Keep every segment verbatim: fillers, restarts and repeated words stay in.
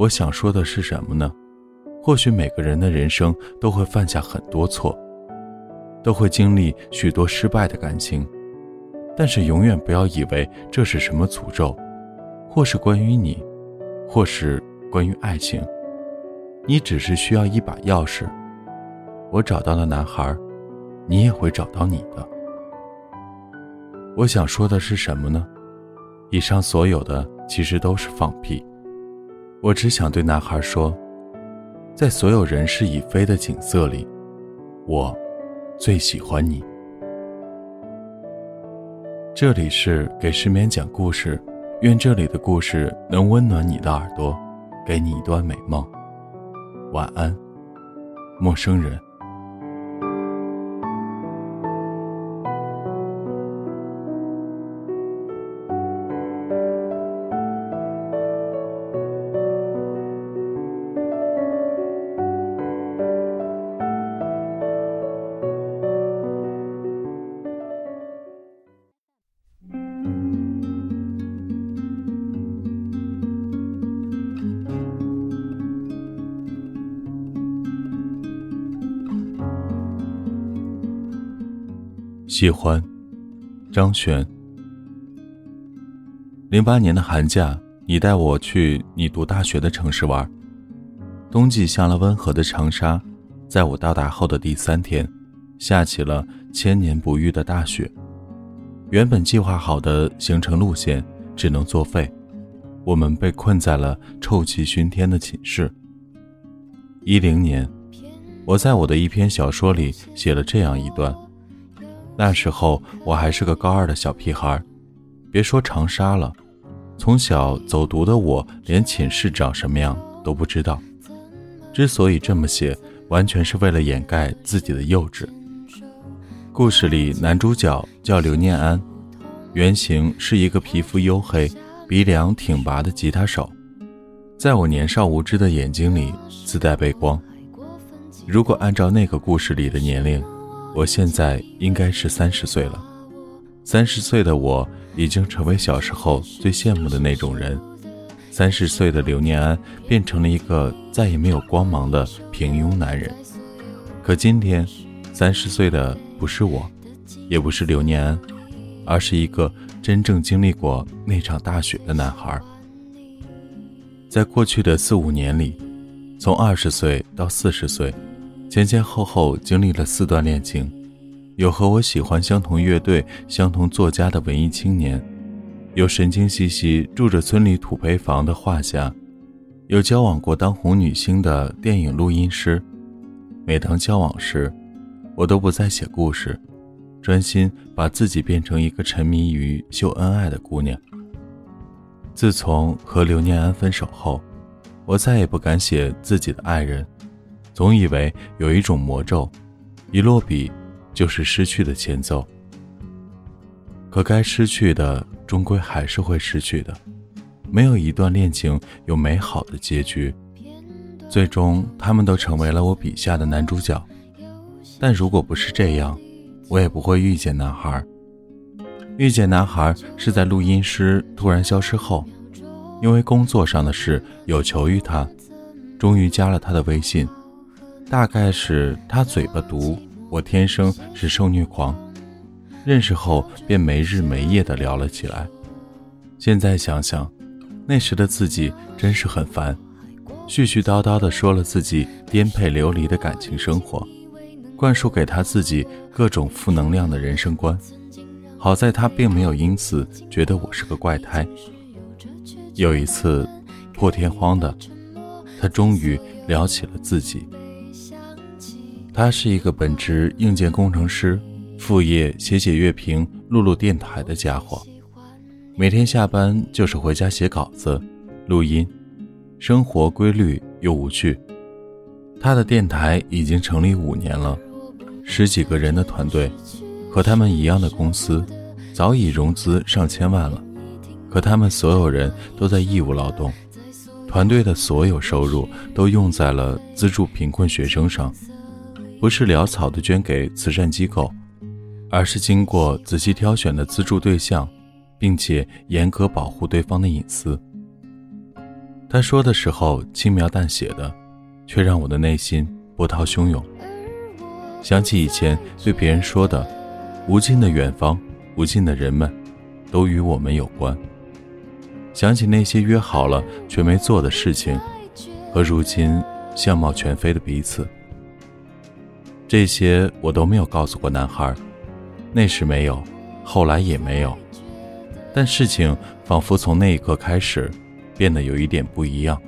我想说的是什么呢？或许每个人的人生都会犯下很多错，都会经历许多失败的感情，但是永远不要以为这是什么诅咒，或是关于你，或是关于爱情。你只是需要一把钥匙，我找到了男孩，你也会找到你的。我想说的是什么呢？以上所有的其实都是放屁。我只想对男孩说，在所有人事已非的景色里，我最喜欢你。这里是给失眠讲故事，愿这里的故事能温暖你的耳朵，给你一段美梦。晚安，陌生人。喜欢，张悬。零八年的寒假，你带我去你读大学的城市玩。冬季下了温和的长沙，在我到达后的第三天，下起了千年不遇的大雪。原本计划好的行程路线只能作废，我们被困在了臭气熏天的寝室。一零年，我在我的一篇小说里写了这样一段。那时候我还是个高二的小屁孩，别说长沙了，从小走读的我连寝室长什么样都不知道。之所以这么写，完全是为了掩盖自己的幼稚。故事里男主角叫刘念安，原型是一个皮肤黝黑、鼻梁挺拔的吉他手，在我年少无知的眼睛里自带背光。如果按照那个故事里的年龄，我现在应该是三十岁了。三十岁的我已经成为小时候最羡慕的那种人。三十岁的刘念安变成了一个再也没有光芒的平庸男人。可今天，三十岁的不是我，也不是刘念安，而是一个真正经历过那场大雪的男孩。在过去的四五年里，从二十岁到四十岁。前前后后经历了四段恋情，有和我喜欢相同乐队、相同作家的文艺青年，有神经兮兮住着村里土坯房的画家，有交往过当红女星的电影录音师。每当交往时，我都不再写故事，专心把自己变成一个沉迷于秀恩爱的姑娘。自从和刘念安分手后，我再也不敢写自己的爱人，总以为有一种魔咒，一落笔就是失去的前奏。可该失去的终归还是会失去的，没有一段恋情有美好的结局，最终他们都成为了我笔下的男主角。但如果不是这样，我也不会遇见男孩。遇见男孩是在录音师突然消失后，因为工作上的事有求于他，终于加了他的微信。大概是他嘴巴毒，我天生是受虐狂，认识后便没日没夜地聊了起来。现在想想，那时的自己真是很烦，絮絮叨叨地说了自己颠沛流离的感情生活，灌输给他自己各种负能量的人生观。好在他并没有因此觉得我是个怪胎。有一次，破天荒的，他终于聊起了自己。他是一个本职硬件工程师，副业写写乐评、录录电台的家伙，每天下班就是回家写稿子、录音，生活规律又无趣。他的电台已经成立五年了，十几个人的团队，和他们一样的公司，早已融资上千万了，可他们所有人都在义务劳动，团队的所有收入都用在了资助贫困学生上。不是潦草地捐给慈善机构，而是经过仔细挑选的资助对象，并且严格保护对方的隐私。他说的时候轻描淡写的，却让我的内心波涛汹涌。想起以前对别人说的，无尽的远方，无尽的人们，都与我们有关。想起那些约好了却没做的事情，和如今相貌全非的彼此。这些我都没有告诉过男孩，那时没有，后来也没有。但事情仿佛从那一刻开始，变得有一点不一样。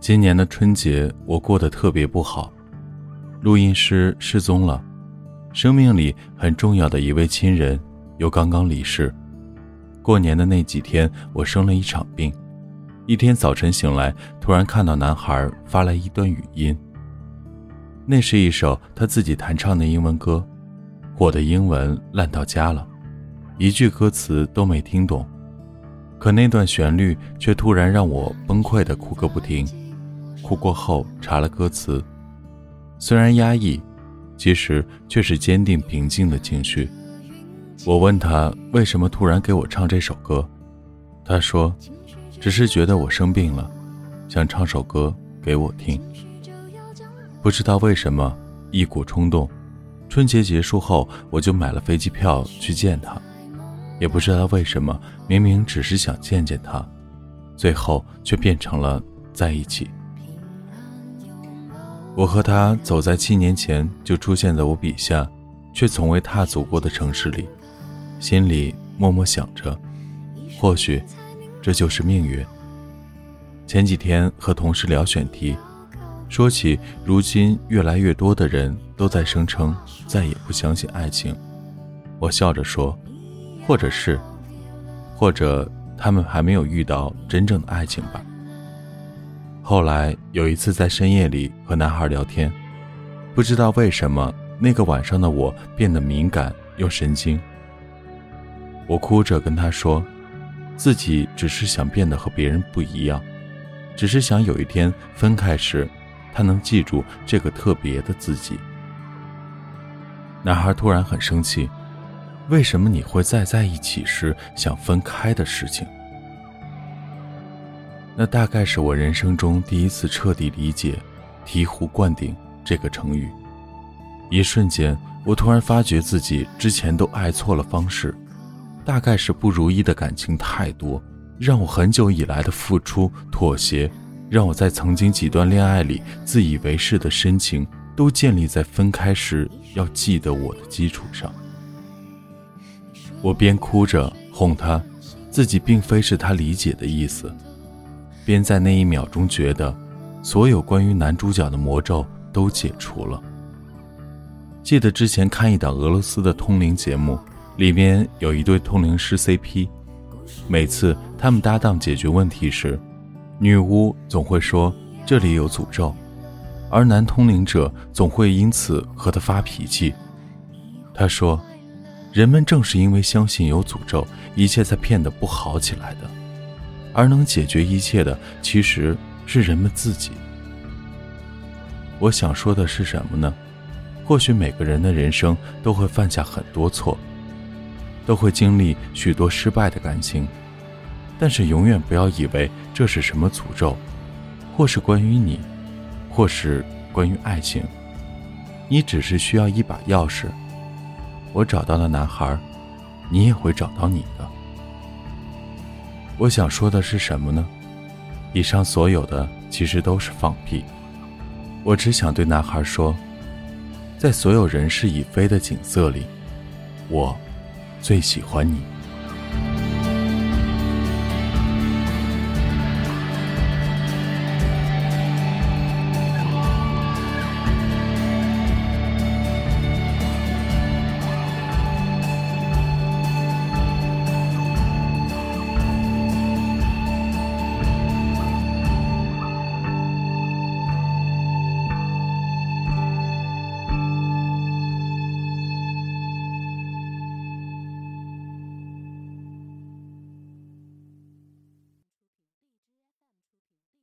今年的春节我过得特别不好，录音师失踪了，生命里很重要的一位亲人又刚刚离世。过年的那几天我生了一场病，一天早晨醒来，突然看到男孩发来一段语音，那是一首他自己弹唱的英文歌，我的英文烂到家了，一句歌词都没听懂，可那段旋律却突然让我崩溃地哭个不停。哭过后查了歌词，虽然压抑，其实却是坚定平静的情绪。我问他为什么突然给我唱这首歌，他说只是觉得我生病了，想唱首歌给我听。不知道为什么，一股冲动，春节结束后我就买了飞机票去见他。也不知道为什么，明明只是想见见他，最后却变成了在一起。我和他走在七年前就出现在我笔下，却从未踏足过的城市里，心里默默想着，或许这就是命运。前几天和同事聊选题，说起如今越来越多的人都在声称再也不相信爱情，我笑着说，或者是，或者他们还没有遇到真正的爱情吧。后来有一次在深夜里和男孩聊天，不知道为什么那个晚上的我变得敏感又神经。我哭着跟他说，自己只是想变得和别人不一样，只是想有一天分开时，他能记住这个特别的自己。男孩突然很生气，为什么你会再在一起时想分开的事情？那大概是我人生中第一次彻底理解醍醐灌顶这个成语。一瞬间我突然发觉自己之前都爱错了方式，大概是不如意的感情太多，让我很久以来的付出妥协，让我在曾经几段恋爱里自以为是的深情，都建立在分开时要记得我的基础上。我边哭着哄他，自己并非是他理解的意思，便在那一秒钟觉得所有关于男主角的魔咒都解除了。记得之前看一档俄罗斯的通灵节目，里面有一对通灵师 C P， 每次他们搭档解决问题时，女巫总会说这里有诅咒，而男通灵者总会因此和他发脾气。他说，人们正是因为相信有诅咒，一切才变得不好起来的，而能解决一切的其实是人们自己。我想说的是什么呢？或许每个人的人生都会犯下很多错，都会经历许多失败的感情，但是永远不要以为这是什么诅咒，或是关于你，或是关于爱情。你只是需要一把钥匙，我找到了男孩，你也会找到你的。我想说的是什么呢？以上所有的其实都是放屁。我只想对男孩说，在所有人事已非的景色里，我最喜欢你。